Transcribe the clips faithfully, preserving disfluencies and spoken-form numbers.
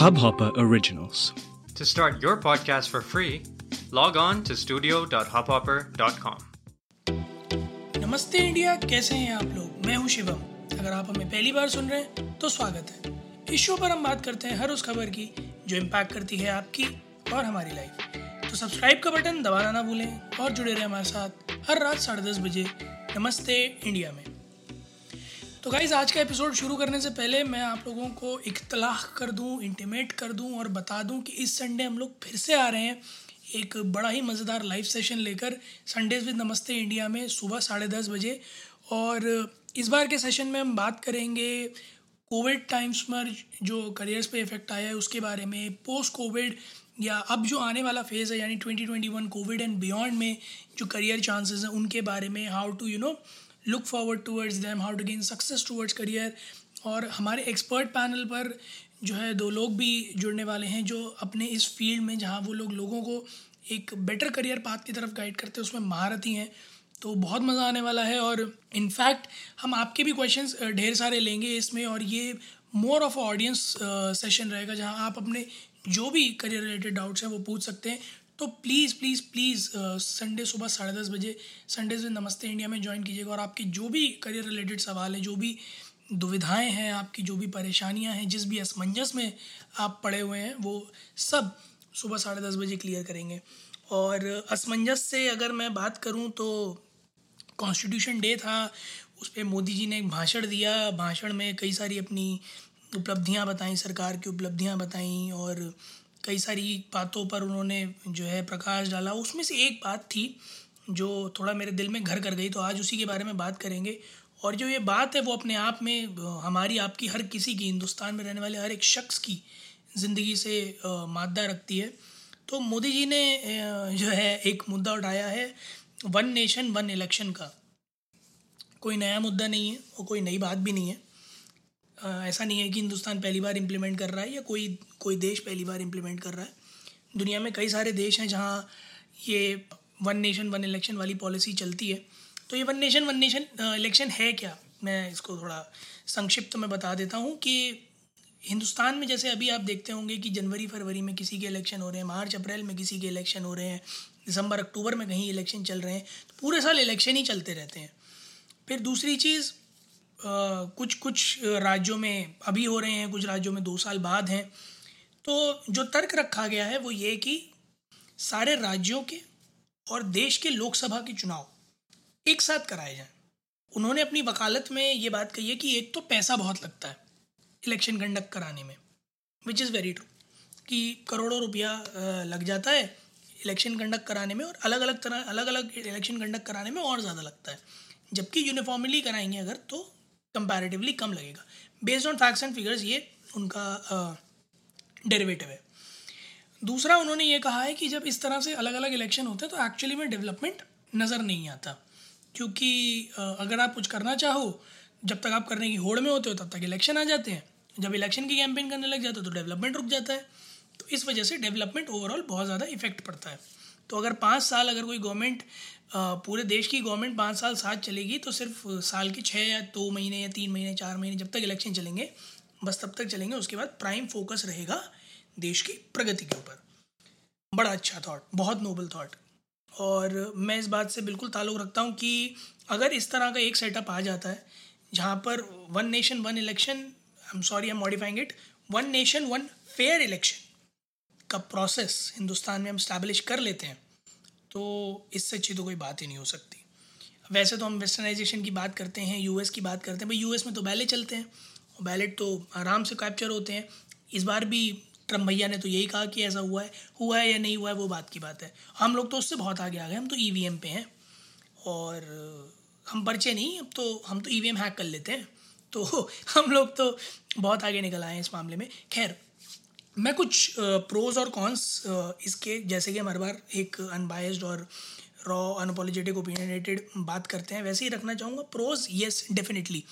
Hubhopper originals. To start your podcast for free, log on to studio dot hubhopper dot com. नमस्ते India, कैसे हैं आप लोग? मैं हूं शिवम। अगर आप हमें पहली बार सुन रहे हैं तो स्वागत है। इस शो पर हम बात करते हैं हर उस खबर की जो इम्पैक्ट करती है आपकी और हमारी लाइफ। तो सब्सक्राइब का बटन दबाना ना भूलें और जुड़े रहे हमारे साथ हर रात साढ़े दस बजे नमस्ते इंडिया में। तो गाइज़, आज का एपिसोड शुरू करने से पहले मैं आप लोगों को इख्तलाह कर दूं, इंटीमेट कर दूं और बता दूं कि इस संडे हम लोग फिर से आ रहे हैं एक बड़ा ही मज़ेदार लाइव सेशन लेकर संडेज़ विद नमस्ते इंडिया में सुबह साढ़े दस बजे। और इस बार के सेशन में हम बात करेंगे कोविड टाइम्स में जो करियर्स पे इफ़ेक्ट आया है उसके बारे में, पोस्ट कोविड या अब जो आने वाला फेज़ है यानी twenty twenty one COVID and beyond में जो करियर चांसेस हैं उनके बारे में, how to you know look forward towards them, how to gain success towards career. और हमारे एक्सपर्ट पैनल पर जो है दो लोग भी जुड़ने वाले हैं जो अपने इस फील्ड में, जहाँ वो लोग लोगों को एक बेटर करियर पाथ की तरफ गाइड करते हैं, उसमें महारत ही हैं। तो बहुत मज़ा आने वाला है और इनफैक्ट हम आपके भी क्वेश्चंस ढेर सारे लेंगे इसमें। और ये मोर ऑफ ऑडियंस सेशन रहेगा जहां आप अपने जो भी करियर रिलेटेड डाउट्स हैं वो पूछ सकते हैं। तो प्लीज़ प्लीज़ प्लीज़ संडे सुबह साढ़े दस बजे संडेज़ में नमस्ते इंडिया में ज्वाइन कीजिएगा और आपके जो भी करियर रिलेटेड सवाल हैं, जो भी दुविधाएँ हैं, आपकी जो भी परेशानियाँ हैं, जिस भी असमंजस में आप पड़े हुए हैं, वो सब सुबह साढ़े दस बजे क्लियर करेंगे। और असमंजस से अगर मैं बात करूँ तो कॉन्स्टिट्यूशन डे था, उस पर मोदी जी ने एक भाषण दिया। भाषण में कई सारी अपनी उपलब्धियां बताईं, सरकार की उपलब्धियां बताईं और कई सारी बातों पर उन्होंने जो है प्रकाश डाला। उसमें से एक बात थी जो थोड़ा मेरे दिल में घर कर गई, तो आज उसी के बारे में बात करेंगे। और जो ये बात है वो अपने आप में हमारी, आपकी, हर किसी की, हिंदुस्तान में रहने वाले हर एक शख्स की ज़िंदगी से मादा रखती है। तो मोदी जी ने जो है एक मुद्दा उठाया है वन नेशन वन इलेक्शन का। कोई नया मुद्दा नहीं है और कोई नई बात भी नहीं है। आ, ऐसा नहीं है कि हिंदुस्तान पहली बार इम्प्लीमेंट कर रहा है या कोई कोई देश पहली बार इम्प्लीमेंट कर रहा है। दुनिया में कई सारे देश हैं जहां ये वन नेशन वन इलेक्शन वाली पॉलिसी चलती है। तो ये one nation one nation election है क्या, मैं इसको थोड़ा संक्षिप्त में बता देता हूँ कि हिंदुस्तान में जैसे अभी आप देखते होंगे कि जनवरी फरवरी में किसी के इलेक्शन हो रहे हैं, मार्च अप्रैल में किसी के इलेक्शन हो रहे हैं, दिसंबर अक्टूबर में कहीं इलेक्शन चल रहे हैं। तो पूरे साल इलेक्शन ही चलते रहते हैं। फिर दूसरी चीज़, कुछ कुछ राज्यों में अभी हो रहे हैं, कुछ राज्यों में दो साल बाद हैं। तो जो तर्क रखा गया है वो ये कि सारे राज्यों के और देश के लोकसभा के चुनाव एक साथ कराए जाएं। उन्होंने अपनी वकालत में ये बात कही है कि एक तो पैसा बहुत लगता है इलेक्शन कंडक्ट कराने में, विच इज़ वेरी ट्रू, कि करोड़ों रुपया लग जाता है इलेक्शन कंडक्ट कराने में और अलग अलग तरह अलग अलग इलेक्शन कंडक्ट कराने में और ज़्यादा लगता है। जबकि यूनिफॉर्मली कराएंगे अगर तो कंपैरेटिवली कम लगेगा। Based on facts and figures ये उनका डेरिवेटिव है। दूसरा, उन्होंने ये कहा है कि जब इस तरह से अलग अलग इलेक्शन होते हैं तो एक्चुअली में डेवलपमेंट नज़र नहीं आता, क्योंकि अगर आप कुछ करना चाहो, जब तक आप करने की होड़ में होते हो तब तक इलेक्शन आ जाते हैं। जब इलेक्शन की कैंपेन करने लग जाते हो तो डेवलपमेंट रुक जाता है। तो इस वजह से डेवलपमेंट ओवरऑल बहुत ज़्यादा इफेक्ट पड़ता है। तो अगर पाँच साल अगर कोई गवर्नमेंट, पूरे देश की गवर्नमेंट पाँच साल साथ चलेगी तो सिर्फ साल के छः या दो महीने या तीन महीने चार महीने जब तक इलेक्शन चलेंगे, बस तब तक चलेंगे। उसके बाद प्राइम फोकस रहेगा देश की प्रगति के ऊपर। बड़ा अच्छा थाट, बहुत नोबल थाट। और मैं इस बात से बिल्कुल ताल्लुक़ रखता हूँ कि अगर इस तरह का एक सेटअप आ जाता है जहाँ पर one nation one election, I am sorry I am modifying it, one nation one fair election का प्रोसेस हिंदुस्तान में हम स्टैब्लिश कर लेते हैं तो इससे अच्छी तो कोई बात ही नहीं हो सकती। वैसे तो हम वेस्टर्नाइजेशन की बात करते हैं, यूएस की बात करते हैं, भाई यूएस में तो बैलेट चलते हैं और बैलेट तो आराम से कैप्चर होते हैं। इस बार भी ट्रम्प भैया ने तो यही कहा कि ऐसा हुआ है, हुआ है या नहीं हुआ है वो बात की बात है। हम लोग तो उससे बहुत आगे आ गए, हम तो ईवीएम पे हैं और हम पर्चे नहीं, अब तो हम तो ईवीएम हैक कर लेते हैं। तो हम लोग तो बहुत आगे निकल आए हैं इस मामले में। खैर, मैं कुछ प्रोज और कॉन्स इसके, जैसे कि हम हर बार एक अनबायस्ड और रॉ अनअपोलोजेटिक ओपिनियनेटेड बात करते हैं, वैसे ही रखना चाहूँगा। प्रोज, येस डेफिनेटली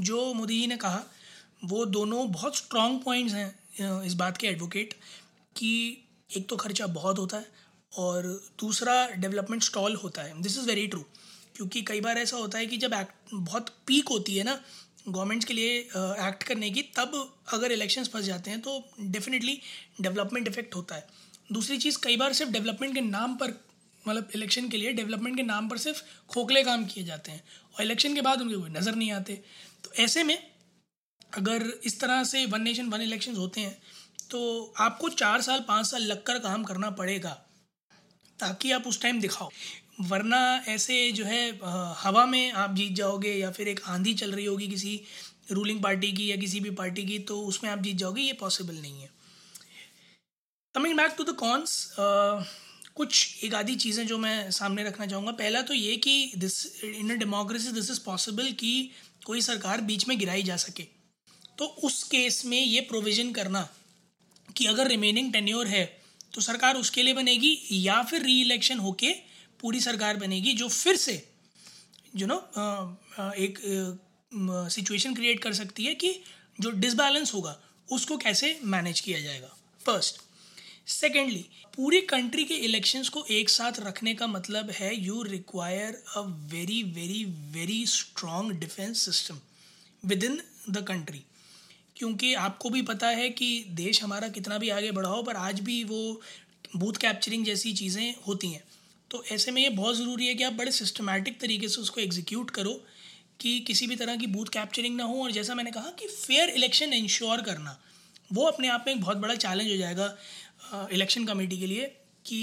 जो मोदी जी ने कहा वो दोनों बहुत स्ट्रॉन्ग पॉइंट्स हैं इस बात के एडवोकेट कि एक तो खर्चा बहुत होता है और दूसरा डेवलपमेंट स्टॉल होता है। दिस इज़ वेरी ट्रू, क्योंकि कई बार ऐसा होता है कि जब बहुत पीक होती है ना गवर्नमेंट्स के लिए एक्ट करने की, तब अगर इलेक्शंस फंस जाते हैं तो डेफिनेटली डेवलपमेंट इफेक्ट होता है। दूसरी चीज़, कई बार सिर्फ डेवलपमेंट के नाम पर, मतलब इलेक्शन के लिए डेवलपमेंट के नाम पर सिर्फ खोखले काम किए जाते हैं और इलेक्शन के बाद उनके कोई नज़र नहीं आते। तो ऐसे में अगर इस तरह से वन नेशन वन इलेक्शन होते हैं तो आपको चार साल पाँच साल लग कर काम करना पड़ेगा ताकि आप उस टाइम दिखाओ, वरना ऐसे जो है हवा में आप जीत जाओगे या फिर एक आंधी चल रही होगी किसी रूलिंग पार्टी की या किसी भी पार्टी की तो उसमें आप जीत जाओगे, ये पॉसिबल नहीं है। Coming back to the cons, कुछ एक आधी चीज़ें जो मैं सामने रखना चाहूँगा। पहला तो ये कि this in a democracy this is possible कि कोई सरकार बीच में गिराई जा सके, तो उस केस में ये प्रोविज़न करना कि अगर रिमेनिंग टेन्योर है तो सरकार उसके लिए बनेगी या फिर री इलेक्शन होके पूरी सरकार बनेगी, जो फिर से यू नो एक सिचुएशन क्रिएट कर सकती है कि जो डिसबैलेंस होगा उसको कैसे मैनेज किया जाएगा। फर्स्ट। सेकेंडली, पूरी कंट्री के इलेक्शंस को एक साथ रखने का मतलब है you require a very very very strong defence system within the country, क्योंकि आपको भी पता है कि देश हमारा कितना भी आगे बढ़ाओ पर आज भी वो बूथ कैप्चरिंग जैसी चीज़ें होती हैं। तो ऐसे में ये बहुत ज़रूरी है कि आप बड़े सिस्टमैटिक तरीके से उसको एग्जीक्यूट करो कि किसी भी तरह की बूथ कैप्चरिंग ना हो, और जैसा मैंने कहा कि फेयर इलेक्शन इंश्योर करना वो अपने आप में एक बहुत बड़ा चैलेंज हो जाएगा इलेक्शन कमेटी के लिए कि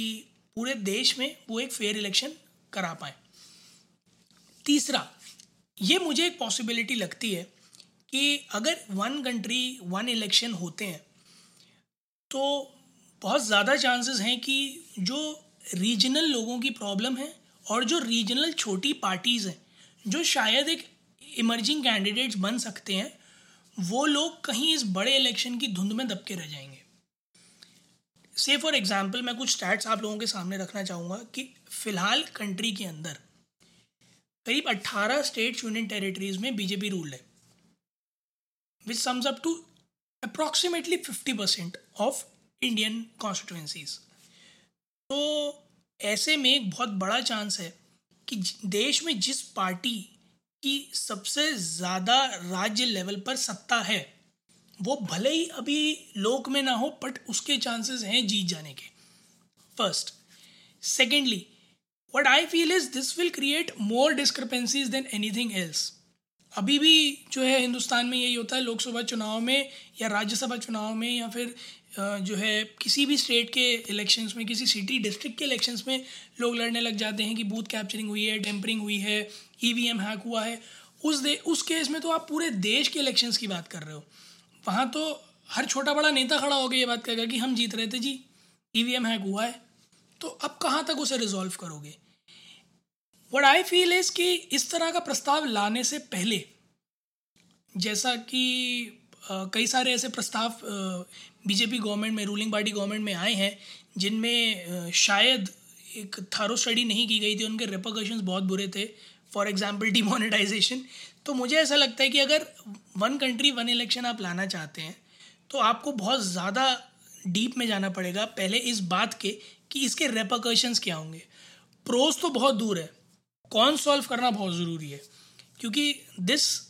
पूरे देश में वो एक फेयर इलेक्शन करा पाए। तीसरा, ये मुझे एक पॉसिबिलिटी लगती है कि अगर वन कंट्री वन इलेक्शन होते हैं तो बहुत ज़्यादा चांसेस हैं कि जो रीजनल लोगों की प्रॉब्लम है और जो रीजनल छोटी पार्टीज़ हैं जो शायद एक इमर्जिंग कैंडिडेट्स बन सकते हैं, वो लोग कहीं इस बड़े इलेक्शन की धुंध में दबके रह जाएंगे। से फॉर एग्जांपल, मैं कुछ स्टैट्स आप लोगों के सामने रखना चाहूँगा कि फ़िलहाल कंट्री के अंदर करीब अट्ठारह स्टेट्स यूनियन टेरिटरीज़ में बीजेपी रूल है, which sums up to approximately fifty percent of Indian constituencies. तो ऐसे में एक बहुत बड़ा चांस है कि देश में जिस पार्टी की सबसे ज़्यादा राज्य लेवल पर सत्ता है वो भले ही अभी लोक में ना हो बट उसके चांसेस हैं जीत जाने के। First. Secondly, what I feel is this will create more discrepancies than anything else. अभी भी जो है हिंदुस्तान में यही होता है, लोकसभा चुनाव में या राज्यसभा चुनाव में या फिर जो है किसी भी स्टेट के इलेक्शंस में, किसी सिटी डिस्ट्रिक्ट के इलेक्शंस में लोग लड़ने लग जाते हैं कि बूथ कैप्चरिंग हुई है, टेम्परिंग हुई है, ईवीएम हैक हुआ है। उस दे उस केस में तो आप पूरे देश के इलेक्शंस की बात कर रहे हो, वहाँ तो हर छोटा बड़ा नेता खड़ा होकर ये बात करेगा कि हम जीत रहे थे जी, ईवीएम हैक हुआ है। तो अब कहाँ तक उसे रिजॉल्व करोगे। व्हाट आई फील इज़ कि इस तरह का प्रस्ताव लाने से पहले, जैसा कि Uh, कई सारे ऐसे प्रस्ताव बीजेपी गवर्नमेंट में, रूलिंग पार्टी गवर्नमेंट में आए हैं जिनमें uh, शायद एक थारो स्टडी नहीं की गई थी, उनके रेपरकशंस बहुत बुरे थे। For example demonetisation. तो मुझे ऐसा लगता है कि अगर वन कंट्री वन इलेक्शन आप लाना चाहते हैं तो आपको बहुत ज़्यादा डीप में जाना पड़ेगा पहले इस बात के कि इसके रेपरकशंस क्या होंगे। प्रोस तो बहुत दूर है, कौन सॉल्व करना बहुत ज़रूरी है, क्योंकि this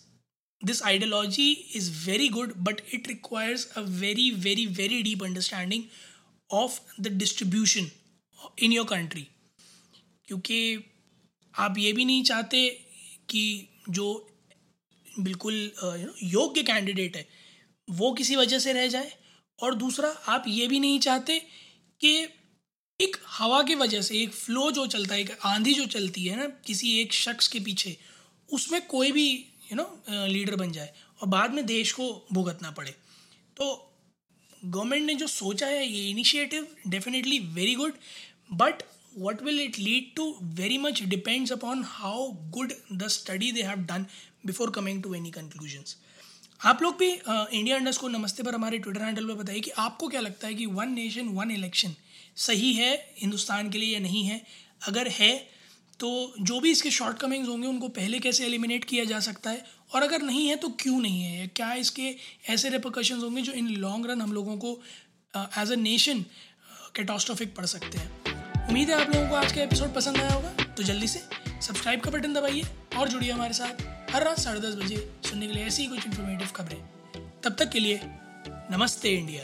This ideology is very good but it requires a very very very deep understanding of the distribution in your country, क्योंकि आप ये भी नहीं चाहते कि जो बिल्कुल यू नो योग्य कैंडिडेट है वो किसी वजह से रह जाए, और दूसरा आप ये भी नहीं चाहते कि एक हवा की वजह से, एक फ्लो जो चलता है, एक आंधी जो चलती है ना किसी एक शख्स के पीछे, उसमें कोई भी यू नो लीडर बन जाए और बाद में देश को भुगतना पड़े। तो गवर्नमेंट ने जो सोचा है ये initiative definitely very good, but what will it lead to very much depends upon how good the study they have done before coming to any conclusions. आप लोग भी इंडिया अंडरस्कोर नमस्ते पर हमारे ट्विटर हैंडल पर बताइए कि आपको क्या लगता है कि वन नेशन वन इलेक्शन सही है हिंदुस्तान के लिए या नहीं है। अगर है तो जो भी इसके शॉर्टकमिंग्स होंगे उनको पहले कैसे एलिमिनेट किया जा सकता है, और अगर नहीं है तो क्यों नहीं है, क्या इसके ऐसे रेपरकशंस होंगे जो इन लॉन्ग रन हम लोगों को एज अ नेशन कैटास्ट्रोफिक पड़ सकते हैं। उम्मीद है आप लोगों को आज का एपिसोड पसंद आया होगा, तो जल्दी से सब्सक्राइब का बटन दबाइए और जुड़िए हमारे साथ हर रात साढ़े दस बजे सुनने के लिए ऐसी कुछ इंफॉर्मेटिव खबरें। तब तक के लिए नमस्ते इंडिया।